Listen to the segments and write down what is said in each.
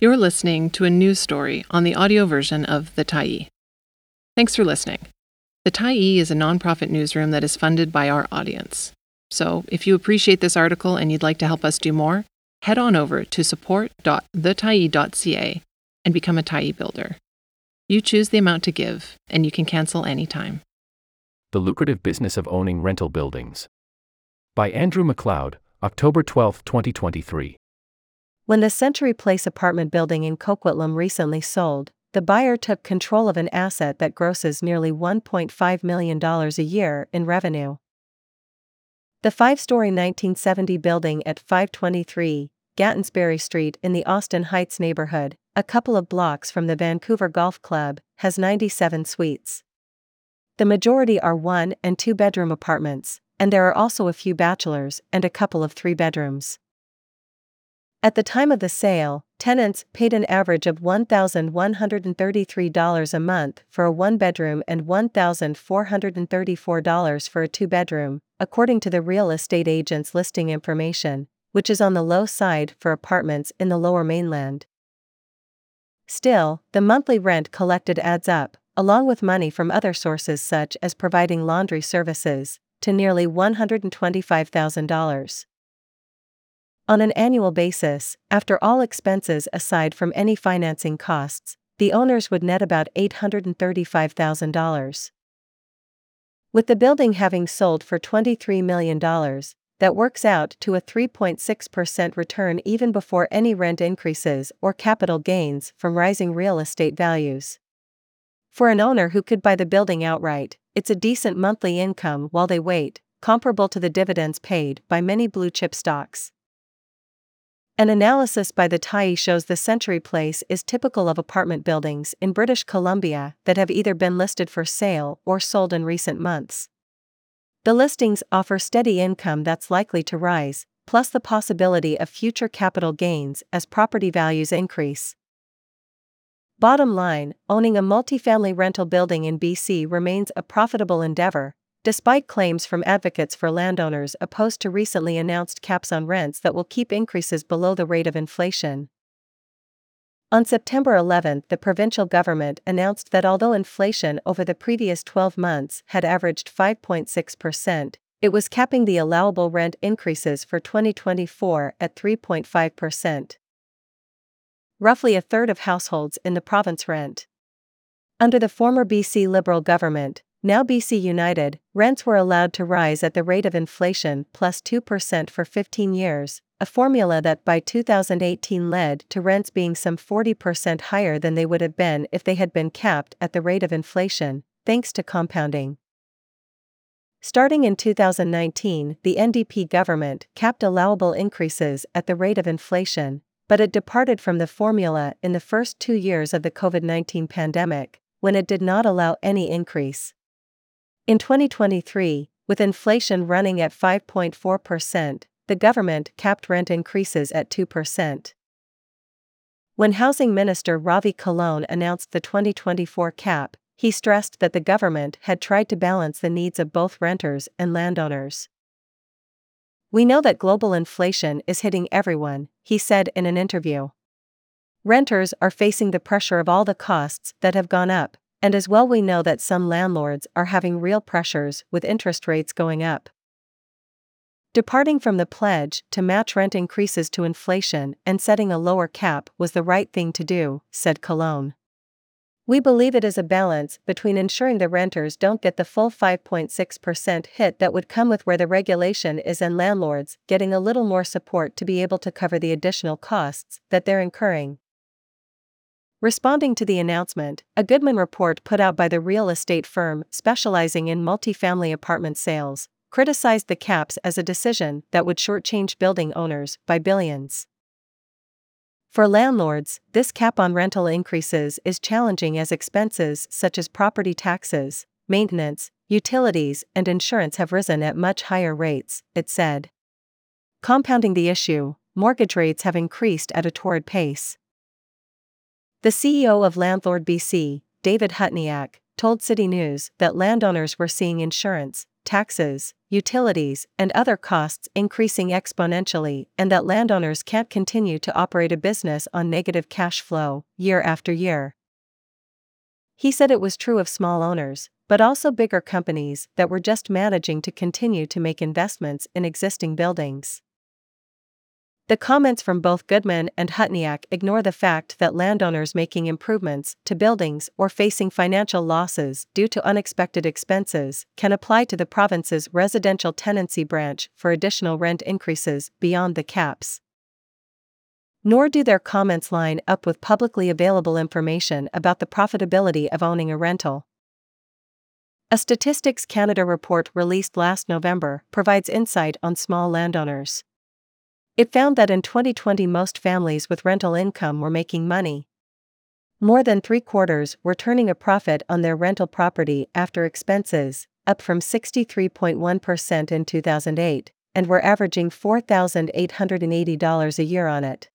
You're listening to a news story on the audio version of The Tyee. Thanks for listening. The Tyee is a nonprofit newsroom that is funded by our audience. So, if you appreciate this article and you'd like to help us do more, head on over to support.thetyee.ca and become a Tyee builder. You choose the amount to give, and you can cancel anytime. The Lucrative Business of Owning Rental Buildings. By Andrew MacLeod, October 12, 2023. When the Century Place apartment building in Coquitlam recently sold, the buyer took control of an asset that grosses nearly $1.5 million a year in revenue. The five-story 1970 building at 523 Gatonsbury Street in the Austin Heights neighborhood, a couple of blocks from the Vancouver Golf Club, has 97 suites. The majority are one- and two-bedroom apartments, and there are also a few bachelors and a couple of three-bedrooms. At the time of the sale, tenants paid an average of $1,133 a month for a one-bedroom and $1,434 for a two-bedroom, according to the real estate agent's listing information, which is on the low side for apartments in the Lower Mainland. Still, the monthly rent collected adds up, along with money from other sources such as providing laundry services, to nearly $125,000. On an annual basis, after all expenses aside from any financing costs, the owners would net about $835,000. With the building having sold for $23 million, that works out to a 3.6% return even before any rent increases or capital gains from rising real estate values. For an owner who could buy the building outright, it's a decent monthly income while they wait, comparable to the dividends paid by many blue-chip stocks. An analysis by The Tyee shows the Century Place is typical of apartment buildings in British Columbia that have either been listed for sale or sold in recent months. The listings offer steady income that's likely to rise, plus the possibility of future capital gains as property values increase. Bottom line, owning a multifamily rental building in BC remains a profitable endeavor, despite claims from advocates for landowners opposed to recently announced caps on rents that will keep increases below the rate of inflation. On September 11, the provincial government announced that although inflation over the previous 12 months had averaged 5.6%, it was capping the allowable rent increases for 2024 at 3.5%. Roughly a third of households in the province rent. Under the former BC Liberal government, now BC United, rents were allowed to rise at the rate of inflation plus 2% for 15 years, a formula that by 2018 led to rents being some 40% higher than they would have been if they had been capped at the rate of inflation, thanks to compounding. Starting in 2019, the NDP government capped allowable increases at the rate of inflation, but it departed from the formula in the first 2 years of the COVID-19 pandemic, when it did not allow any increase. In 2023, with inflation running at 5.4%, the government capped rent increases at 2%. When Housing Minister Ravi Cologne announced the 2024 cap, he stressed that the government had tried to balance the needs of both renters and landowners. "We know that global inflation is hitting everyone," he said in an interview. "Renters are facing the pressure of all the costs that have gone up, and as well we know that some landlords are having real pressures with interest rates going up." Departing from the pledge to match rent increases to inflation and setting a lower cap was the right thing to do, said Cologne. "We believe it is a balance between ensuring the renters don't get the full 5.6% hit that would come with where the regulation is and landlords getting a little more support to be able to cover the additional costs that they're incurring." Responding to the announcement, a Goodman report put out by the real estate firm specializing in multifamily apartment sales criticized the caps as a decision that would shortchange building owners by billions. For landlords, this cap on rental increases is challenging as expenses such as property taxes, maintenance, utilities, and insurance have risen at much higher rates, it said. Compounding the issue, mortgage rates have increased at a torrid pace. The CEO of Landlord BC, David Hutniak, told City News that landowners were seeing insurance, taxes, utilities, and other costs increasing exponentially, and that landowners can't continue to operate a business on negative cash flow, year after year. He said it was true of small owners, but also bigger companies that were just managing to continue to make investments in existing buildings. The comments from both Goodman and Hutniak ignore the fact that landowners making improvements to buildings or facing financial losses due to unexpected expenses can apply to the province's residential tenancy branch for additional rent increases beyond the caps. Nor do their comments line up with publicly available information about the profitability of owning a rental. A Statistics Canada report released last November provides insight on small landowners. It found that in 2020 most families with rental income were making money. More than three-quarters were turning a profit on their rental property after expenses, up from 63.1% in 2008, and were averaging $4,880 a year on it.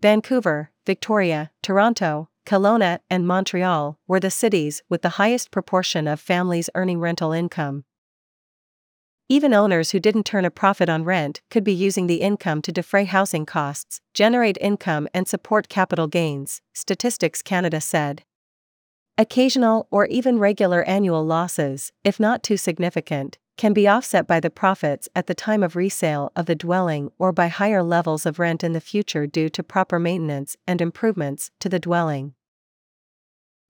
Vancouver, Victoria, Toronto, Kelowna, and Montreal were the cities with the highest proportion of families earning rental income. Even owners who didn't turn a profit on rent could be using the income to defray housing costs, generate income and support capital gains, Statistics Canada said. Occasional or even regular annual losses, if not too significant, can be offset by the profits at the time of resale of the dwelling or by higher levels of rent in the future due to proper maintenance and improvements to the dwelling.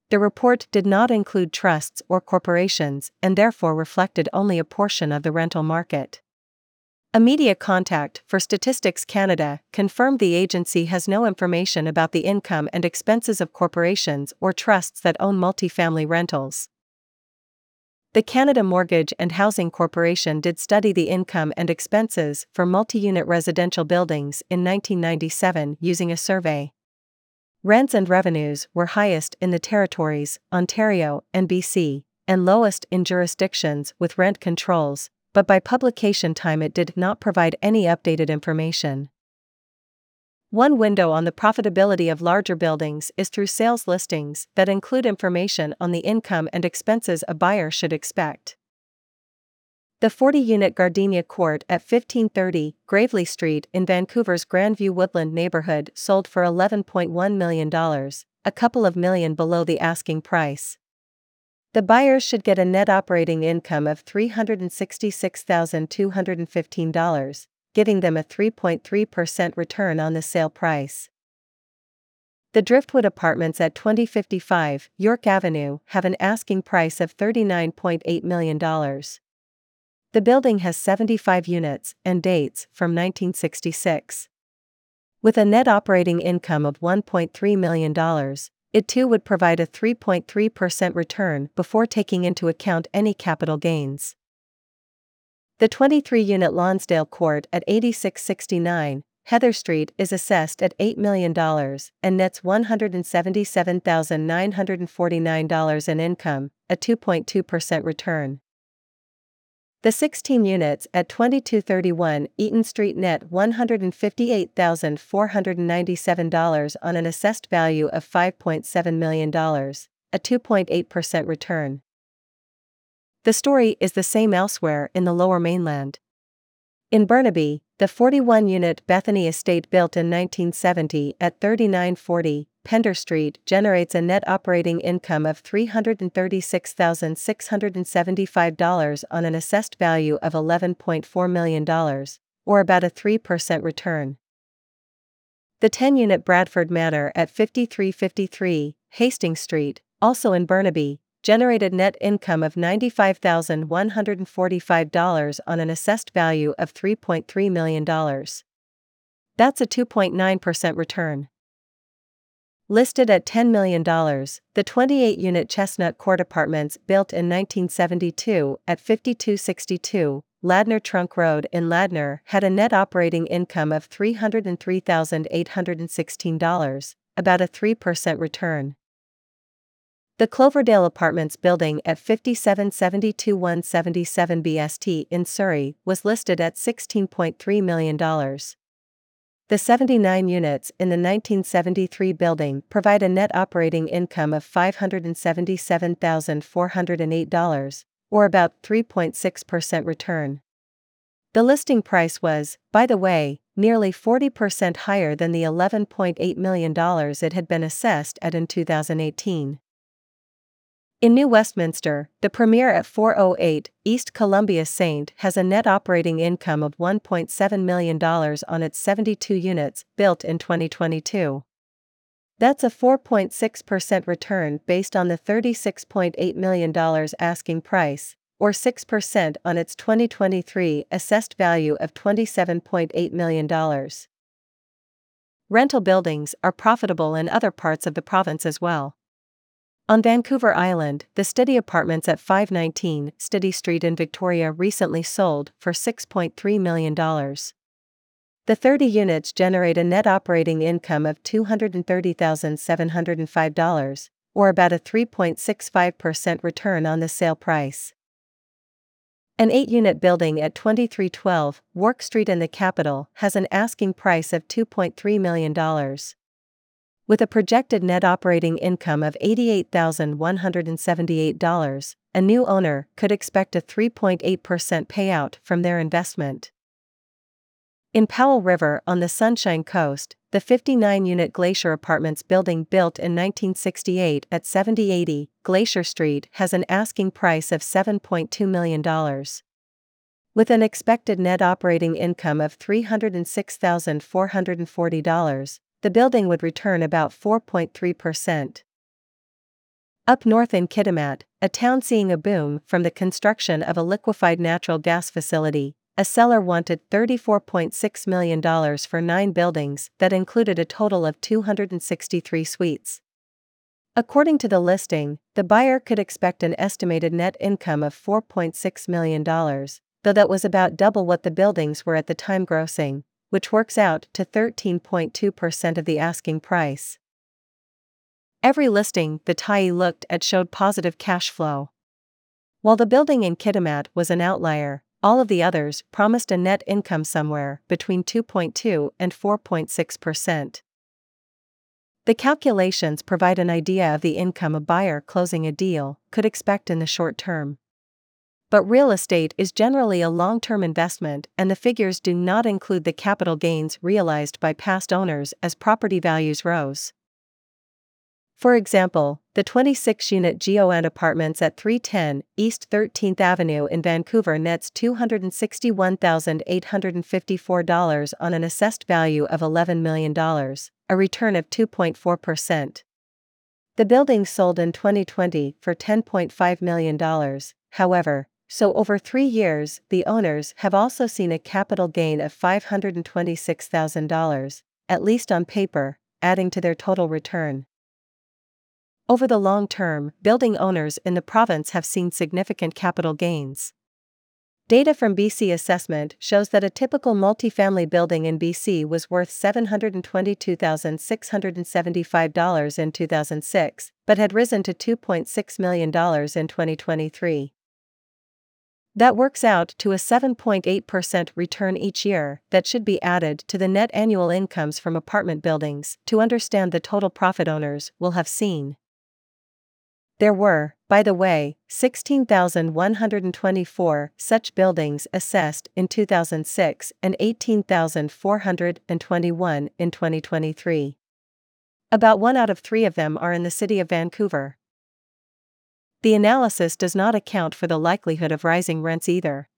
The report did not include trusts or corporations and therefore reflected only a portion of the rental market. A media contact for Statistics Canada confirmed the agency has no information about the income and expenses of corporations or trusts that own multifamily rentals. The Canada Mortgage and Housing Corporation did study the income and expenses for multi-unit residential buildings in 1997 using a survey. Rents and revenues were highest in the territories, Ontario and BC, and lowest in jurisdictions with rent controls, but by publication time it did not provide any updated information. One window on the profitability of larger buildings is through sales listings that include information on the income and expenses a buyer should expect. The 40-unit Gardenia Court at 1530 Gravely Street in Vancouver's Grandview Woodland neighborhood sold for $11.1 million, a couple of million below the asking price. The buyers should get a net operating income of $366,215, giving them a 3.3% return on the sale price. The Driftwood Apartments at 2055 York Avenue have an asking price of $39.8 million. The building has 75 units and dates from 1966. With a net operating income of $1.3 million, it too would provide a 3.3% return before taking into account any capital gains. The 23-unit Lonsdale Court at 8669 Heather Street is assessed at $8 million and nets $177,949 in income, a 2.2% return. The 16 units at 2231 Eaton Street net $158,497 on an assessed value of $5.7 million, a 2.8% return. The story is the same elsewhere in the Lower Mainland. In Burnaby, the 41-unit Bethany Estate built in 1970 at 3940 Pender Street generates a net operating income of $336,675 on an assessed value of $11.4 million, or about a 3% return. The 10-unit Bradford Manor at 5353 Hastings Street, also in Burnaby, generated net income of $95,145 on an assessed value of $3.3 million. That's a 2.9% return. Listed at $10 million, the 28-unit Chestnut Court Apartments built in 1972 at 5262 Ladner Trunk Road in Ladner had a net operating income of $303,816, about a 3% return. The Cloverdale Apartments building at 5772 177 BST in Surrey was listed at $16.3 million. The 79 units in the 1973 building provide a net operating income of $577,408, or about 3.6% return. The listing price was, by the way, nearly 40% higher than the $11.8 million it had been assessed at in 2018. In New Westminster, the Premiere at 408 East Columbia St. has a net operating income of $1.7 million on its 72 units, built in 2022. That's a 4.6% return based on the $36.8 million asking price, or 6% on its 2023 assessed value of $27.8 million. Rental buildings are profitable in other parts of the province as well. On Vancouver Island, the Statistics Apartments at 519 Statistics Street in Victoria recently sold for $6.3 million. The 30 units generate a net operating income of $230,705, or about a 3.65% return on the sale price. An 8-unit building at 2312 Warwick Street in the capital has an asking price of $2.3 million. With a projected net operating income of $88,178, a new owner could expect a 3.8% payout from their investment. In Powell River on the Sunshine Coast, the 59-unit Glacier Apartments building built in 1968 at 7080 Glacier Street has an asking price of $7.2 million. With an expected net operating income of $306,440, the building would return about 4.3%. Up north in Kitimat, a town seeing a boom from the construction of a liquefied natural gas facility, a seller wanted $34.6 million for 9 buildings that included a total of 263 suites. According to the listing, the buyer could expect an estimated net income of $4.6 million, though that was about double what the buildings were at the time grossing, which works out to 13.2% of the asking price. Every listing the Tyee looked at showed positive cash flow. While the building in Kitimat was an outlier, all of the others promised a net income somewhere between 2.2 and 4.6%. The calculations provide an idea of the income a buyer closing a deal could expect in the short term. But real estate is generally a long-term investment, and the figures do not include the capital gains realized by past owners as property values rose. For example, the 26-unit Goodman Apartments at 310 East 13th Avenue in Vancouver nets $261,854 on an assessed value of $11 million, a return of 2.4%. The building sold in 2020 for $10.5 million, however, so over 3 years, the owners have also seen a capital gain of $526,000, at least on paper, adding to their total return. Over the long term, building owners in the province have seen significant capital gains. Data from BC Assessment shows that a typical multifamily building in BC was worth $722,675 in 2006, but had risen to $2.6 million in 2023. That works out to a 7.8% return each year that should be added to the net annual incomes from apartment buildings to understand the total profit owners will have seen. There were, by the way, 16,124 such buildings assessed in 2006 and 18,421 in 2023. About 1 out of 3 of them are in the city of Vancouver. The analysis does not account for the likelihood of rising rents either.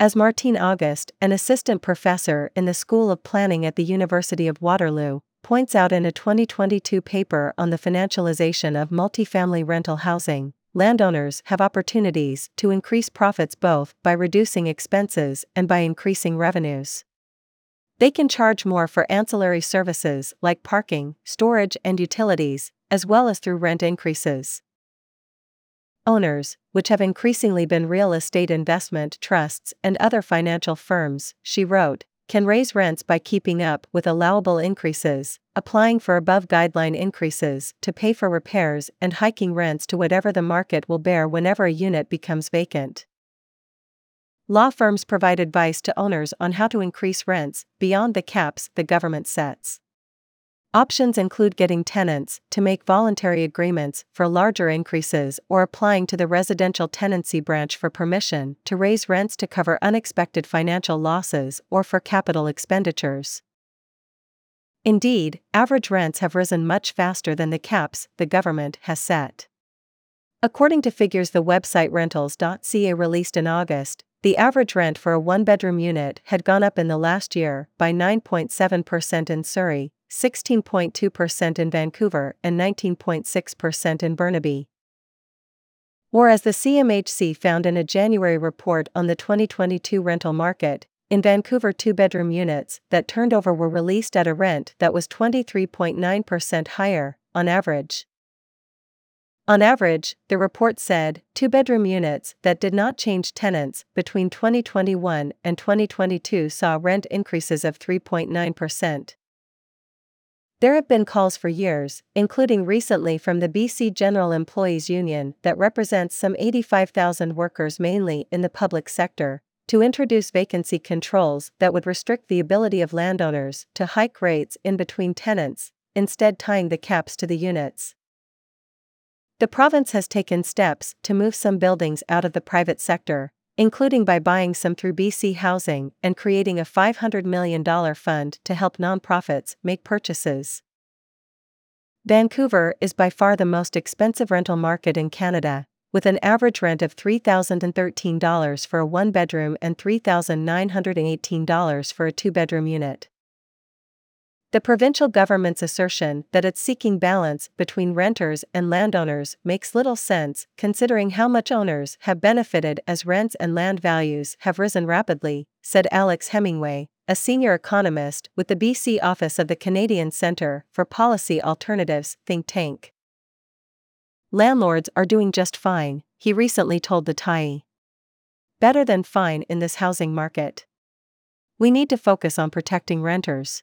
As Martine August, an assistant professor in the School of Planning at the University of Waterloo, points out in a 2022 paper on the financialization of multifamily rental housing, landowners have opportunities to increase profits both by reducing expenses and by increasing revenues. They can charge more for ancillary services like parking, storage, and utilities, as well as through rent increases. Owners, which have increasingly been real estate investment trusts and other financial firms, she wrote, can raise rents by keeping up with allowable increases, applying for above-guideline increases to pay for repairs, and hiking rents to whatever the market will bear whenever a unit becomes vacant. Law firms provide advice to owners on how to increase rents beyond the caps the government sets. Options include getting tenants to make voluntary agreements for larger increases or applying to the residential tenancy branch for permission to raise rents to cover unexpected financial losses or for capital expenditures. Indeed, average rents have risen much faster than the caps the government has set. According to figures the website rentals.ca released in August, the average rent for a one-bedroom unit had gone up in the last year by 9.7% in Surrey, 16.2% in Vancouver and 19.6% in Burnaby. Or as the CMHC found in a January report on the 2022 rental market, in Vancouver two-bedroom units that turned over were released at a rent that was 23.9% higher, on average. On average, the report said, two-bedroom units that did not change tenants between 2021 and 2022 saw rent increases of 3.9%. There have been calls for years, including recently from the BC General Employees Union that represents some 85,000 workers mainly in the public sector, to introduce vacancy controls that would restrict the ability of landowners to hike rates in between tenants, instead tying the caps to the units. The province has taken steps to move some buildings out of the private sector, including by buying some through BC Housing and creating a $500 million fund to help nonprofits make purchases. Vancouver is by far the most expensive rental market in Canada, with an average rent of $3,013 for a one-bedroom and $3,918 for a two-bedroom unit. The provincial government's assertion that it's seeking balance between renters and landowners makes little sense, considering how much owners have benefited as rents and land values have risen rapidly, said Alex Hemingway, a senior economist with the BC office of the Canadian Centre for Policy Alternatives think tank. Landlords are doing just fine, he recently told The Tyee. Better than fine in this housing market. We need to focus on protecting renters.